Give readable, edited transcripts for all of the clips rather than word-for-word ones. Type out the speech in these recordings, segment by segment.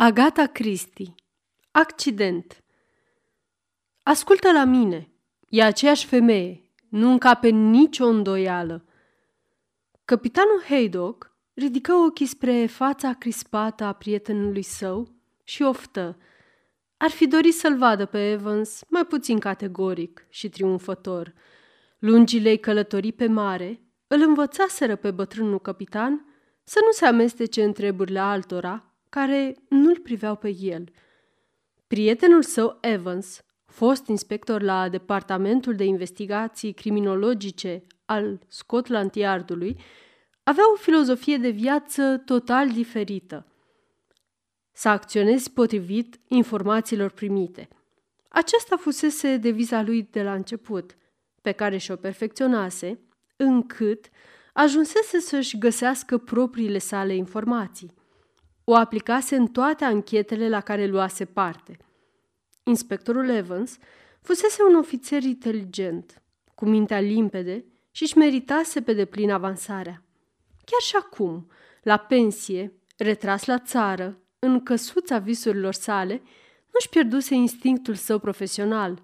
Agatha Christie. Accident. Ascultă la mine. E aceeași femeie. Nu încape nicio îndoială. Căpitanul Haydock ridică ochii spre fața crispată a prietenului său și oftă. Ar fi dorit să-l vadă pe Evans mai puțin categoric și triumfător. Lungilei călătorii pe mare îl învățaseră pe bătrânul capitan să nu se amestece în treburile altora, care nu-l priveau pe el. Prietenul său Evans, fost inspector la Departamentul de Investigații Criminologice al Scotland Yardului, avea o filozofie de viață total diferită. Să acționezi potrivit informațiilor primite. Aceasta fusese deviza lui de la început, pe care și-o perfecționase, încât ajunsese să-și găsească propriile sale informații. O aplicase în toate anchetele la care luase parte. Inspectorul Evans fusese un ofițer inteligent, cu mintea limpede și își meritase pe deplin avansarea. Chiar și acum, la pensie, retras la țară, în căsuța visurilor sale, nu-și pierduse instinctul său profesional.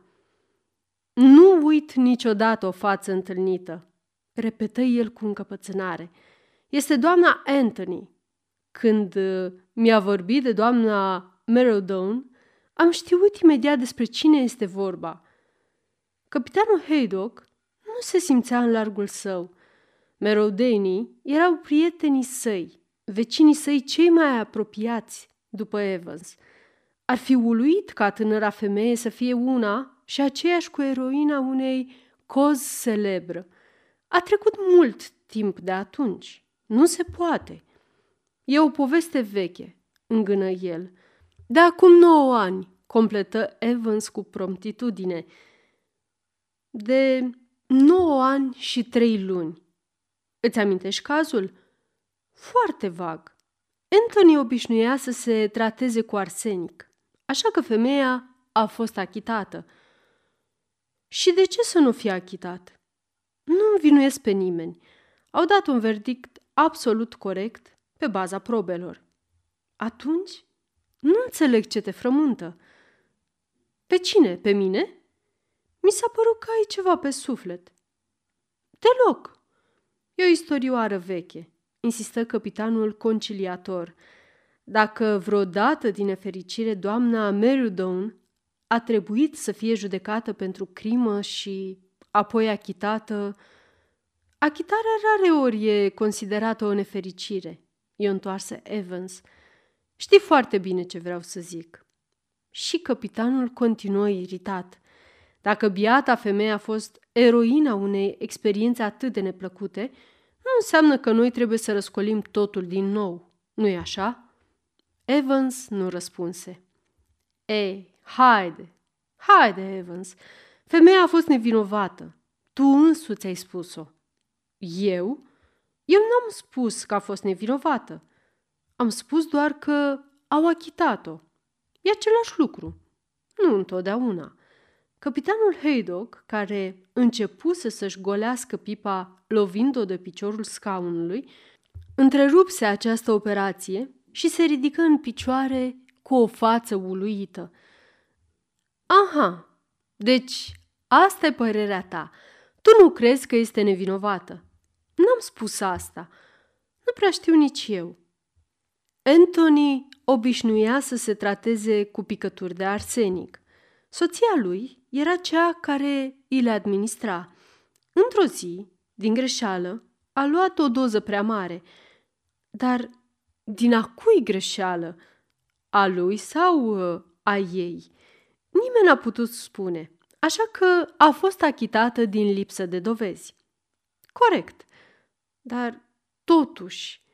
Nu uit niciodată o față întâlnită, repetă el cu încăpățânare. Este doamna Anthony. Când mi-a vorbit de doamna Merodone, am știut imediat despre cine este vorba. Căpitanul Haydock nu se simțea în largul său. Merodonii erau prietenii săi, vecinii săi cei mai apropiați după Evans. Ar fi uluit ca tânăra femeie să fie una și aceeași cu eroina unei cozi celebră. A trecut mult timp de atunci. Nu se poate. E o poveste veche, îngână el. De acum 9 ani, completă Evans cu promptitudine. De 9 ani și 3 luni. Îți amintești cazul? Foarte vag. Anthony obișnuia să se trateze cu arsenic, așa că femeia a fost achitată. Și de ce să nu fie achitat? Nu învinuiesc pe nimeni. Au dat un verdict absolut corect pe baza probelor. Atunci, nu înțeleg ce te frământă. Pe cine? Pe mine? Mi s-a părut că ai ceva pe suflet. Deloc. E o istorioară veche, insistă căpitanul conciliator. Dacă vreodată, din nefericire, doamna Merodone a trebuit să fie judecată pentru crimă și apoi achitată, achitarea rareori e considerată o nefericire. I-o întoarse Evans. Știi foarte bine ce vreau să zic. Și căpitanul continuă iritat. Dacă biata femeie a fost eroina unei experiențe atât de neplăcute, nu înseamnă că noi trebuie să răscolim totul din nou. Nu-i așa? Evans nu răspunse. Ei, haide, Evans. Femeia a fost nevinovată. Tu însuți ai spus-o. Eu? Eu n-am spus că a fost nevinovată. Am spus doar că au achitat-o. E același lucru. Nu întotdeauna. Căpitanul Haydock, care începuse să-și golească pipa lovind-o de piciorul scaunului, întrerupse această operație și se ridică în picioare cu o față uluită. Aha, deci asta e părerea ta. Tu nu crezi că este nevinovată. N-am spus asta. Nu prea știu nici eu. Anthony obișnuia să se trateze cu picături de arsenic. Soția lui era cea care îi le administra. Într-o zi, din greșeală, a luat o doză prea mare. Dar din a cui greșeală? A lui sau a ei? Nimeni n-a putut spune, așa că a fost achitată din lipsă de dovezi. Corect. Dar, totuși,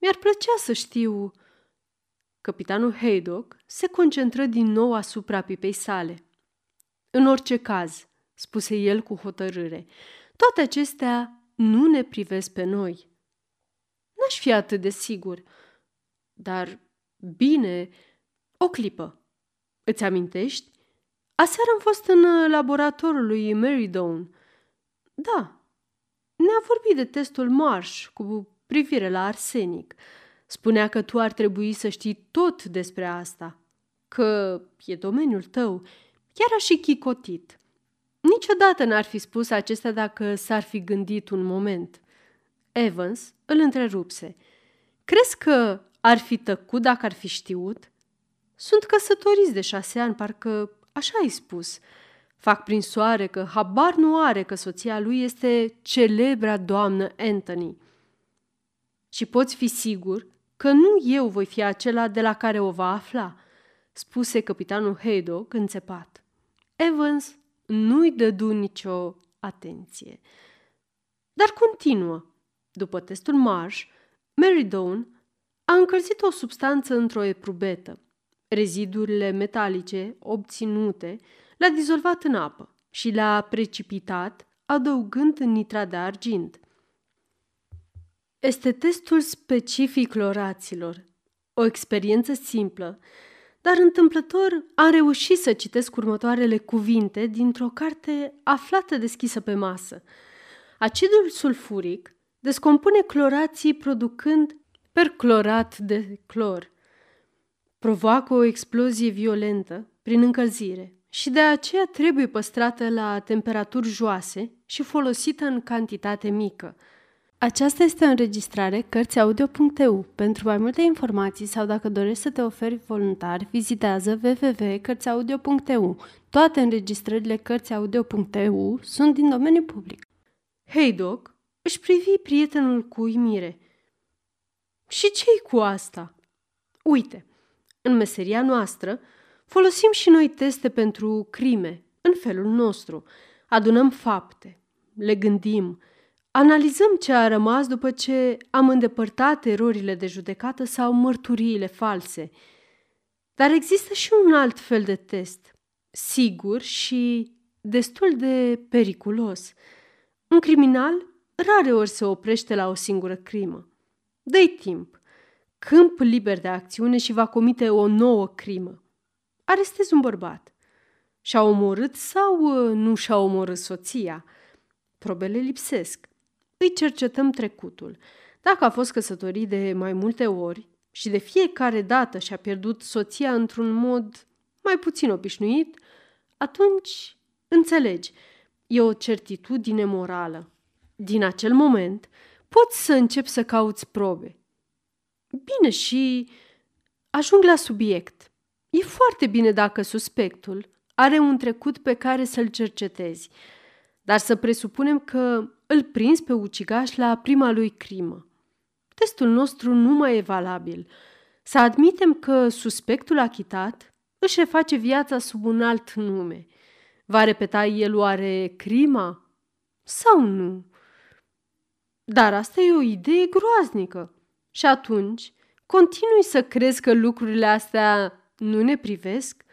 mi-ar plăcea să știu... Căpitanul Haydock se concentră din nou asupra pipei sale. În orice caz, spuse el cu hotărâre, toate acestea nu ne privesc pe noi. N-aș fi atât de sigur. Dar, bine, o clipă. Îți amintești? Aseară am fost în laboratorul lui Merodone. Da. Ne-a vorbit de testul Marsh cu privire la arsenic. Spunea că tu ar trebui să știi tot despre asta, că e domeniul tău. Chiar a și chicotit. Niciodată n-ar fi spus acestea dacă s-ar fi gândit un moment. Evans îl întrerupse. Crezi că ar fi tăcut dacă ar fi știut? Sunt căsătoriți de 6 ani, parcă așa ai spus. Fac prin soare că habar nu are că soția lui este celebra doamnă Anthony. Și poți fi sigur că nu eu voi fi acela de la care o va afla, spuse căpitanul Haydock înțepat. Evans nu-i dădu nicio atenție. Dar continuă. După testul Marsh, Mary Dawn a încălzit o substanță într-o eprubetă. Rezidurile metalice obținute le-a dizolvat în apă și le-a precipitat, adăugând nitrat de argint. Este testul specific cloraților. O experiență simplă, dar întâmplător am reușit să citesc următoarele cuvinte dintr-o carte aflată deschisă pe masă. Acidul sulfuric descompune clorații producând perclorat de clor. Provoacă o explozie violentă prin încălzire și de aceea trebuie păstrată la temperaturi joase și folosită în cantitate mică. Aceasta este o înregistrare Cărțiaudio.eu. Pentru mai multe informații sau dacă dorești să te oferi voluntar, vizitează www.cărțiaudio.eu. Toate înregistrările Cărțiaudio.eu sunt din domeniu public. Haydock își privi prietenul cu uimire. Și ce-i cu asta? Uite, în meseria noastră folosim și noi teste pentru crime, în felul nostru. Adunăm fapte, le gândim, analizăm ce a rămas după ce am îndepărtat erorile de judecată sau mărturiile false. Dar există și un alt fel de test, sigur și destul de periculos. Un criminal rare ori se oprește la o singură crimă. Dă-i timp, câmp liber de acțiune și va comite o nouă crimă. Arestezi un bărbat. Și-a omorât sau nu și-a omorât soția? Probele lipsesc. Îi cercetăm trecutul. Dacă a fost căsătorit de mai multe ori și de fiecare dată și-a pierdut soția într-un mod mai puțin obișnuit, atunci înțelegi, e o certitudine morală. Din acel moment poți să începi să cauți probe. Bine, și ajung la subiect. E foarte bine dacă suspectul are un trecut pe care să-l cercetezi, dar să presupunem că îl prinzi pe ucigaș la prima lui crimă. Testul nostru nu mai e valabil. Să admitem că suspectul achitat își reface viața sub un alt nume. Va repeta el oare crima sau nu? Dar asta e o idee groaznică. Și atunci continui să crezi că lucrurile astea nu ne privesc?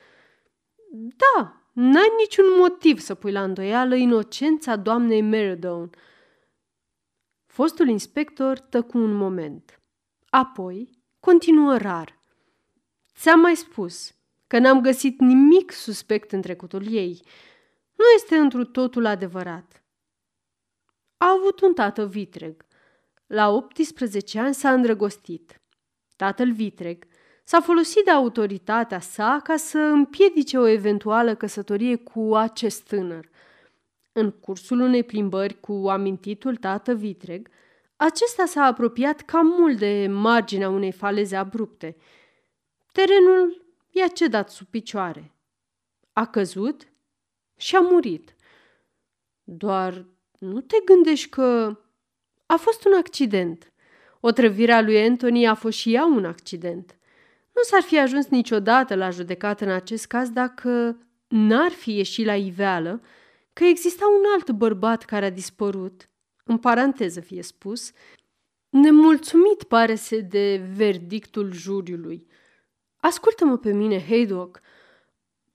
Da, n-ai niciun motiv să pui la îndoială inocența doamnei Meridown. Fostul inspector tăcu un moment. Apoi continuă rar. Ți-am mai spus că n-am găsit nimic suspect în trecutul ei. Nu este întru totul adevărat. A avut un tată vitreg. La 18 ani s-a îndrăgostit. Tatăl vitreg s-a folosit de autoritatea sa ca să împiedice o eventuală căsătorie cu acest tânăr. În cursul unei plimbări cu amintitul tată vitreg, acesta s-a apropiat cam mult de marginea unei faleze abrupte. Terenul i-a cedat sub picioare. A căzut și a murit. Doar nu te gândești că a fost un accident. Otrăvirea lui Anthony a fost și ea un accident. Nu s-ar fi ajuns niciodată la judecată în acest caz dacă n-ar fi ieșit la iveală că exista un alt bărbat care a dispărut, în paranteză fie spus, nemulțumit pare-se de verdictul juriului. Ascultă-mă pe mine, Haydock,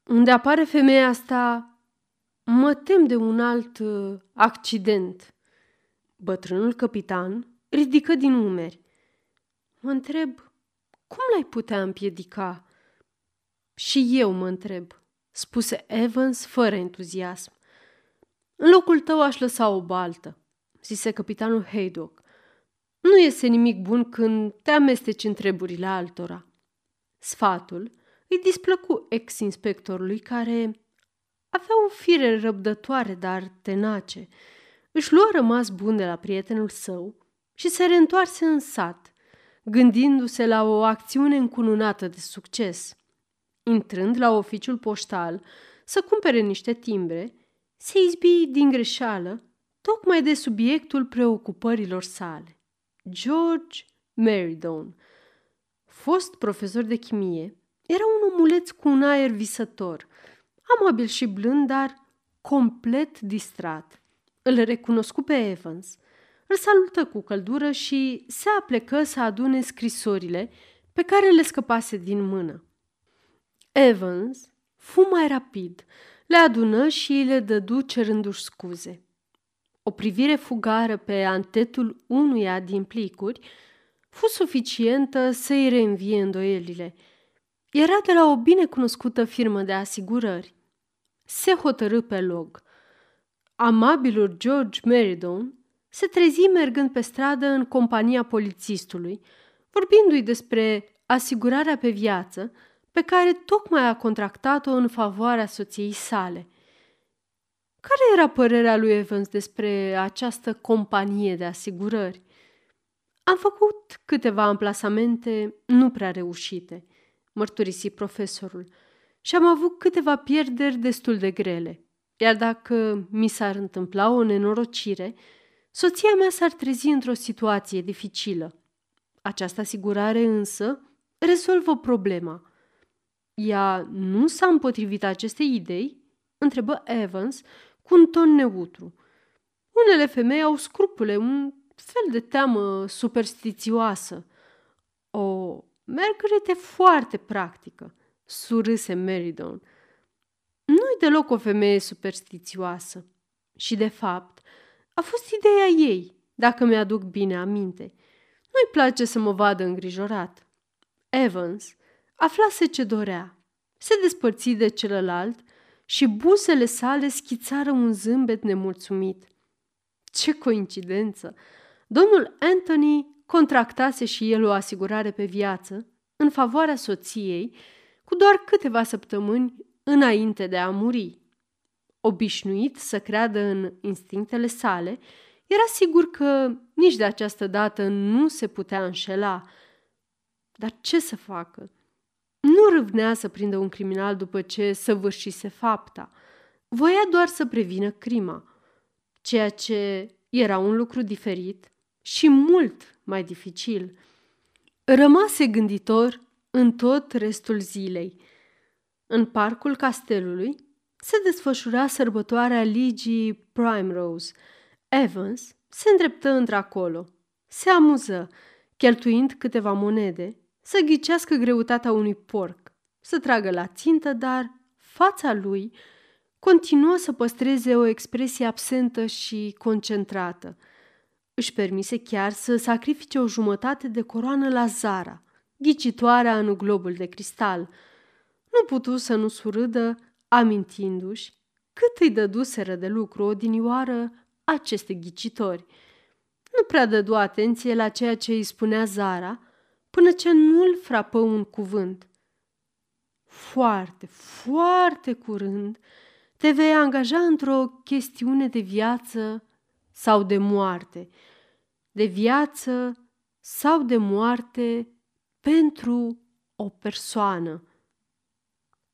unde apare femeia asta, mă tem de un alt accident. Bătrânul capitan ridică din umeri. Mă întreb, cum l-ai putea împiedica? Și eu mă întreb, spuse Evans fără entuziasm. În locul tău aș lăsa o baltă, zise capitanul Haydock. Nu iese nimic bun când te amesteci în treburile altora. Sfatul îi displăcu ex-inspectorului, care avea o fire răbdătoare, dar tenace. Își lua rămas bun de la prietenul său și se reîntoarse în sat, gândindu-se la o acțiune încununată de succes. Intrând la oficiul poștal să cumpere niște timbre, se izbi din greșeală tocmai de subiectul preocupărilor sale. George Meridon, fost profesor de chimie, era un omuleț cu un aer visător, amabil și blând, dar complet distrat. Îl recunoscu pe Evans, îl salută cu căldură și se aplecă să adune scrisorile pe care le scăpase din mână. Evans fu mai rapid, le adună și le dădu cerându-și scuze. O privire fugară pe antetul unuia din plicuri fu suficientă să-i reînvie îndoielile. Era de la o binecunoscută firmă de asigurări. Se hotărâ pe loc. Amabilul George Meridon se trezi mergând pe stradă în compania polițistului, vorbindu-i despre asigurarea pe viață pe care tocmai a contractat-o în favoarea soției sale. Care era părerea lui Evans despre această companie de asigurări? Am făcut câteva amplasamente nu prea reușite, mărturisi profesorul, și am avut câteva pierderi destul de grele. Iar dacă mi s-ar întâmpla o nenorocire, soția mea s-ar trezi într-o situație dificilă. Această asigurare însă rezolvă problema. Ea nu s-a împotrivit acestei idei? Întrebă Evans cu un ton neutru. Unele femei au scrupule, un fel de teamă superstițioasă. O, Margaret e foarte practică, surâse Meridon. Nu-i deloc o femeie superstițioasă. Și, de fapt, a fost ideea ei, dacă mi-aduc bine aminte. Nu-i place să mă vadă îngrijorat. Evans aflase ce dorea. Se despărți de celălalt și buzele sale schițară un zâmbet nemulțumit. Ce coincidență! Domnul Anthony contractase și el o asigurare pe viață în favoarea soției cu doar câteva săptămâni înainte de a muri. Obișnuit să creadă în instinctele sale, era sigur că nici de această dată nu se putea înșela. Dar ce să facă? Nu râvnea să prindă un criminal după ce săvârșise fapta. Voia doar să prevină crima, ceea ce era un lucru diferit și mult mai dificil. Rămase gânditor în tot restul zilei. În parcul castelului se desfășura sărbătoarea ligii Primrose. Evans se îndreptă într-acolo. Se amuză, cheltuind câteva monede, să ghicească greutatea unui porc, să tragă la țintă, dar fața lui continuă să păstreze o expresie absentă și concentrată. Își permise chiar să sacrifice o jumătate de coroană la Zara, ghicitoarea în globul de cristal. Nu putu să nu surâdă, amintindu-și cât îi dăduseră de lucru odinioară aceste ghicitori. Nu prea dădu atenție la ceea ce îi spunea Zara, până ce nu-l frapă un cuvânt. Foarte, foarte curând te vei angaja într-o chestiune de viață sau de moarte. De viață sau de moarte pentru o persoană.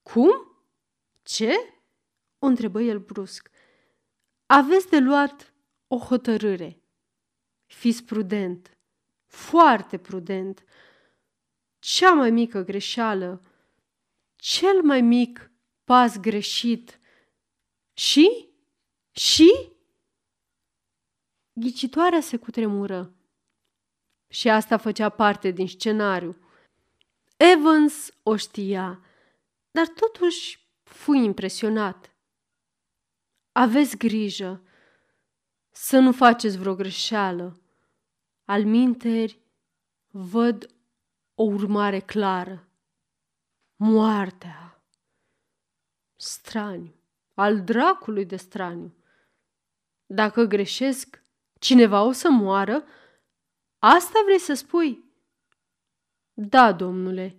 Cum? Ce? O întrebă el brusc. Aveți de luat o hotărâre. Fiți prudent, foarte prudent. Cea mai mică greșeală, cel mai mic pas greșit. Și? Și? Ghicitoarea se cutremură. Și asta făcea parte din scenariu. Evans o știa, dar totuși fu impresionat. Aveți grijă să nu faceți vreo greșeală. Alminteri văd o urmare clară. Moartea. Straniu. Al dracului de straniu. Dacă greșesc, cineva o să moară? Asta vrei să spui?" Da, domnule.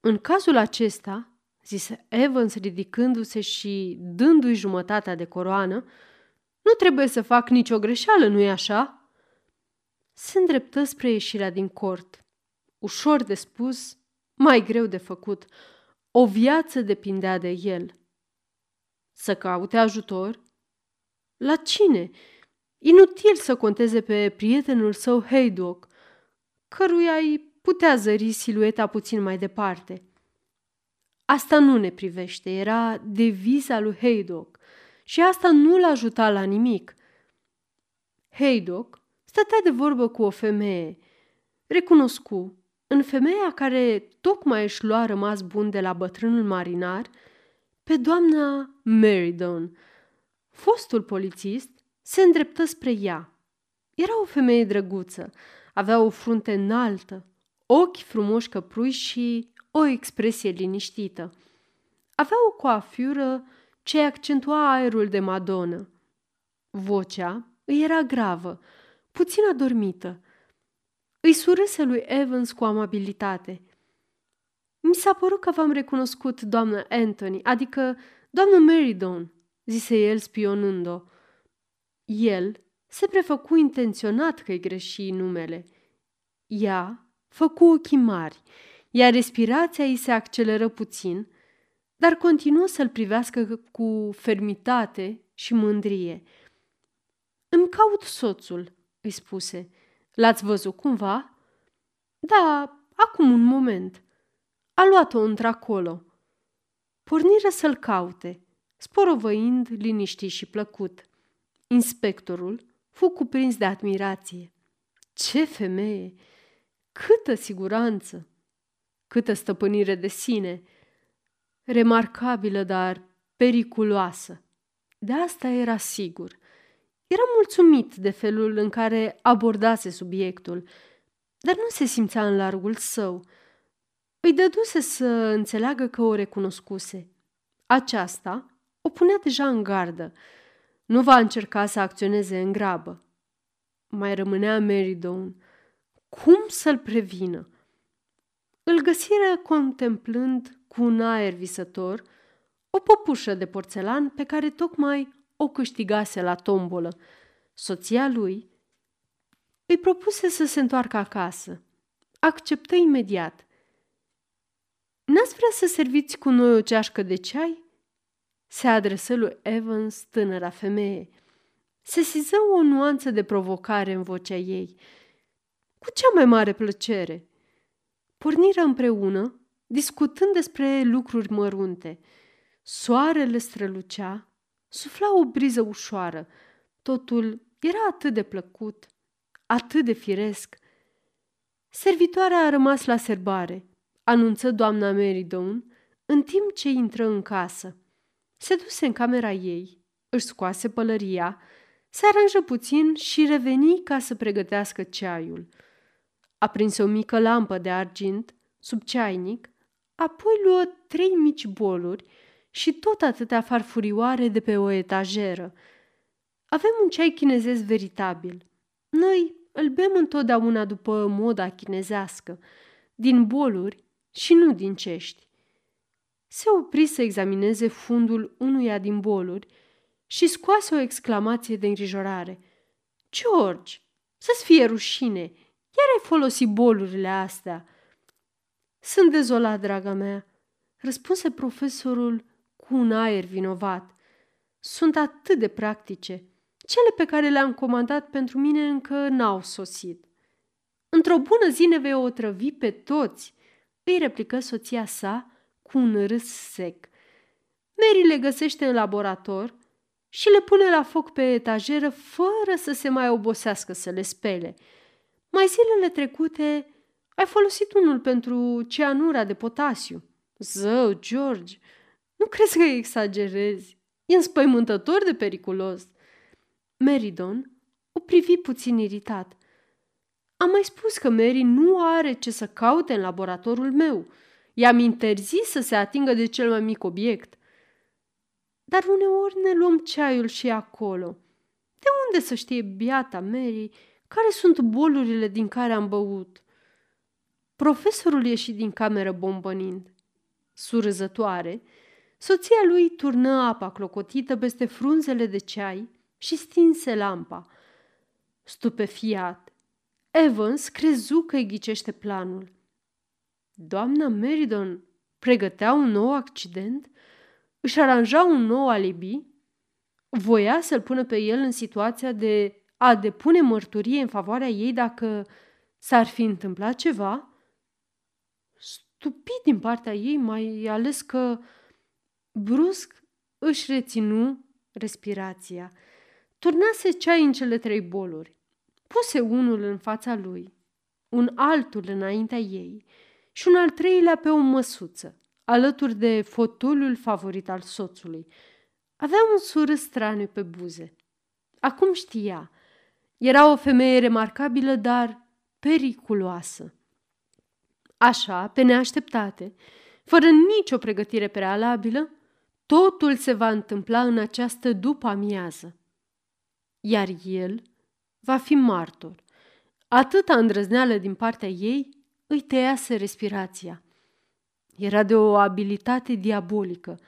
În cazul acesta, zise Evans ridicându-se și dându-i jumătatea de coroană, nu trebuie să fac nicio greșeală, nu-i așa? Se îndreptă spre ieșirea din cort. Ușor de spus, mai greu de făcut. O viață depindea de el. Să caute ajutor? La cine? Inutil să conteze pe prietenul său Haydock, căruia îi putea zări silueta puțin mai departe. Asta nu ne privește, era deviza lui Haydock și asta nu l-ajuta la nimic. Haydock stătea de vorbă cu o femeie. Recunoscu, în femeia care tocmai își lua rămas bun de la bătrânul marinar, pe doamna Merridon. Fostul polițist se îndreptă spre ea. Era o femeie drăguță, avea o frunte înaltă, ochi frumoși căprui și o expresie liniștită. Avea o coafiură ce accentua aerul de madonă. Vocea îi era gravă, puțin adormită. Îi surâse lui Evans cu amabilitate. Mi s-a părut că v-am recunoscut, doamnă Anthony, adică doamnă Merridon, zise el spionând-o. El se prefăcu intenționat că-i greși numele. Ea făcu ochii mari, iar respirația îi se acceleră puțin, dar continuă să-l privească cu fermitate și mândrie. Îmi caut soțul, îi spuse. L-ați văzut cumva? Da, acum un moment. A luat-o într-acolo. Porniră să-l caute, sporovăind liniștit și plăcut. Inspectorul fu cuprins de admirație. Ce femeie! Câtă siguranță! Câtă stăpânire de sine! Remarcabilă, dar periculoasă. De asta era sigur. Era mulțumit de felul în care abordase subiectul, dar nu se simțea în largul său. Îi dăduse să înțeleagă că o recunoscuse. Aceasta o punea deja în gardă. Nu va încerca să acționeze în grabă. Mai rămânea Merridon. Cum să-l prevină? Îl găsiră contemplând cu un aer visător o păpușă de porțelan pe care tocmai o câștigase la tombolă. Soția lui îi propuse să se întoarcă acasă. Acceptă imediat. N-ați vrea să serviți cu noi o ceașcă de ceai? Se adresă lui Evans, tânăra femeie. Sesiză o nuanță de provocare în vocea ei. Cu cea mai mare plăcere! Porniră împreună, discutând despre lucruri mărunte. Soarele strălucea, sufla o briză ușoară. Totul era atât de plăcut, atât de firesc. Servitoarea a rămas la serbare, anunță doamna Merridon, în timp ce intră în casă. Se duse în camera ei, își scoase pălăria, se aranjă puțin și reveni ca să pregătească ceaiul. Aprinse o mică lampă de argint sub ceainic, apoi luă 3 mici boluri și tot atâtea farfurioare de pe o etajeră. Avem un ceai chinezesc veritabil. Noi îl bem întotdeauna după moda chinezească, din boluri și nu din cești. Se opri să examineze fundul unuia din boluri și scoase o exclamație de îngrijorare. George, să-ți fie rușine! Iar ai folosit bolurile astea! Sunt dezolat, draga mea, răspunse profesorul cu un aer vinovat. Sunt atât de practice. Cele pe care le-am comandat pentru mine încă n-au sosit. Într-o bună zi ne vei otrăvi pe toți, îi replică soția sa cu un râs sec. Mary le găsește în laborator și le pune la foc pe etajeră fără să se mai obosească să le spele. Mai zilele trecute ai folosit unul pentru cianura de potasiu. Zău, George, nu crezi că exagerezi? E înspăimântător de periculos. Merridon o privi puțin iritat. Am mai spus că Mary nu are ce să caute în laboratorul meu. I-am interzis să se atingă de cel mai mic obiect. Dar uneori ne luăm ceaiul și acolo. De unde să știe biata Mary Care sunt bolurile din care am băut?" Profesorul ieși din cameră bombănind. Surâzătoare, soția lui turnă apa clocotită peste frunzele de ceai și stinse lampa. Stupefiat, Evans crezu că îi ghicește planul. Doamna Meridon pregătea un nou accident? Își aranja un nou alibi? Voia să-l pună pe el în situația de a depune mărturie în favoarea ei dacă s-ar fi întâmplat ceva? Stupid din partea ei, mai ales că brusc își reținu respirația. Turnase ceai în cele 3 boluri. Puse unul în fața lui, un altul înaintea ei și un al 3-lea pe o măsuță, alături de fotolul favorit al soțului. Avea un surâs straniu pe buze. Acum știa. Era o femeie remarcabilă, dar periculoasă. Așa, pe neașteptate, fără nicio pregătire prealabilă, totul se va întâmpla în această după-amiază. Iar el va fi martor. Atâta îndrăzneală din partea ei îi tăiase respirația. Era de o abilitate diabolică,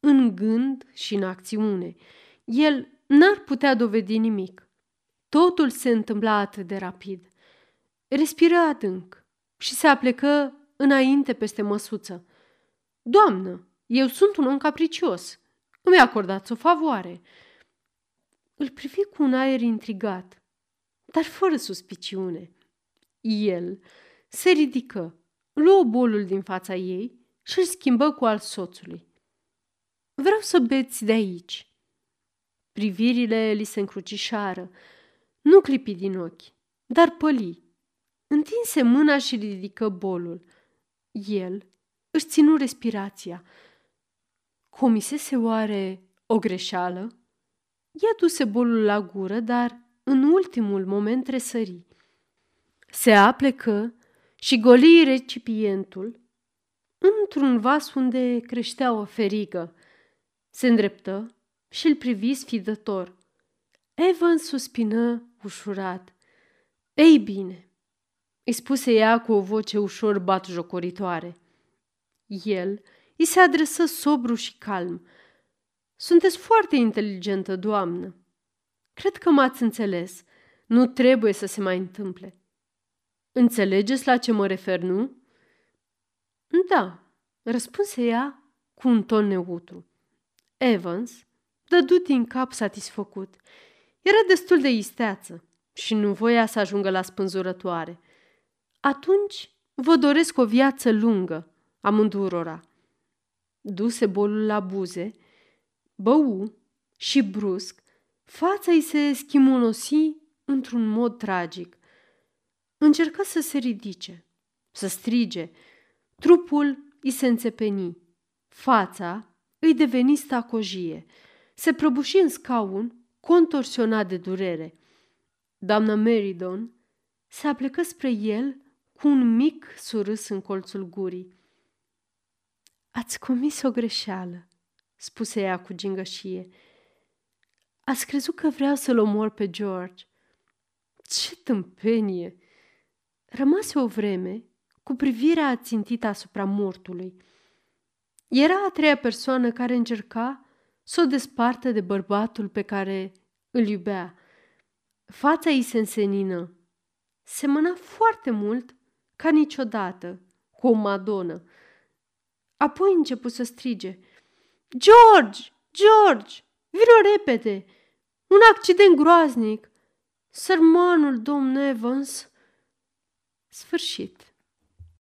în gând și în acțiune. El n-ar putea dovedi nimic. Totul se întâmpla atât de rapid. Respiră adânc și se aplecă înainte peste măsuță. "Doamnă, eu sunt un om capricios. Îmi acordați o favoare." Îl privi cu un aer intrigat, dar fără suspiciune. El se ridică, luă bolul din fața ei și îl schimbă cu al soțului. "Vreau să beți de aici." Privirile li se încrucișară. Nu clipi din ochi, dar păli. Întinse mâna și ridică bolul. El își ținu respirația. Comisese oare o greșeală? Ea duse bolul la gură, dar în ultimul moment tresări. Se aplecă și goli recipientul într-un vas unde creștea o ferigă. Se îndreptă și îl privi sfidător. Evan suspină ușurat. "Ei bine," îi spuse ea cu o voce ușor batjocoritoare. El îi se adresă sobru și calm. "Sunteți foarte inteligentă, doamnă. Cred că m-ați înțeles. Nu trebuie să se mai întâmple. Înțelegeți la ce mă refer, nu?" "Da," răspunse ea cu un ton neutru. Evans dădu din cap satisfăcut. Era destul de isteață și nu voia să ajungă la spânzurătoare. "Atunci vă doresc o viață lungă, amândurora." Duse bolul la buze, bău și brusc fața îi se schimonosi într-un mod tragic. Încerca să se ridice, să strige. Trupul îi se înțepeni. Fața îi deveni stacojie. Se prăbuși în scaun, contorsionat de durere. Doamna Meridon se aplecă spre el cu un mic surâs în colțul gurii. "Ați comis o greșeală," spuse ea cu gingășie. "Ați crezut că vreau să-l omor pe George." "Ce tâmpenie!" Rămase o vreme cu privirea ațintită asupra mortului. Era a 3-a persoană care încerca să o despartă de bărbatul pe care îl iubea. Fața ei se însenină. Semăna foarte mult, ca niciodată, cu o madonă. Apoi începu să strige. "George! George! Vino repede! Un accident groaznic! Sărmanul domn Evans!" Sfârșit.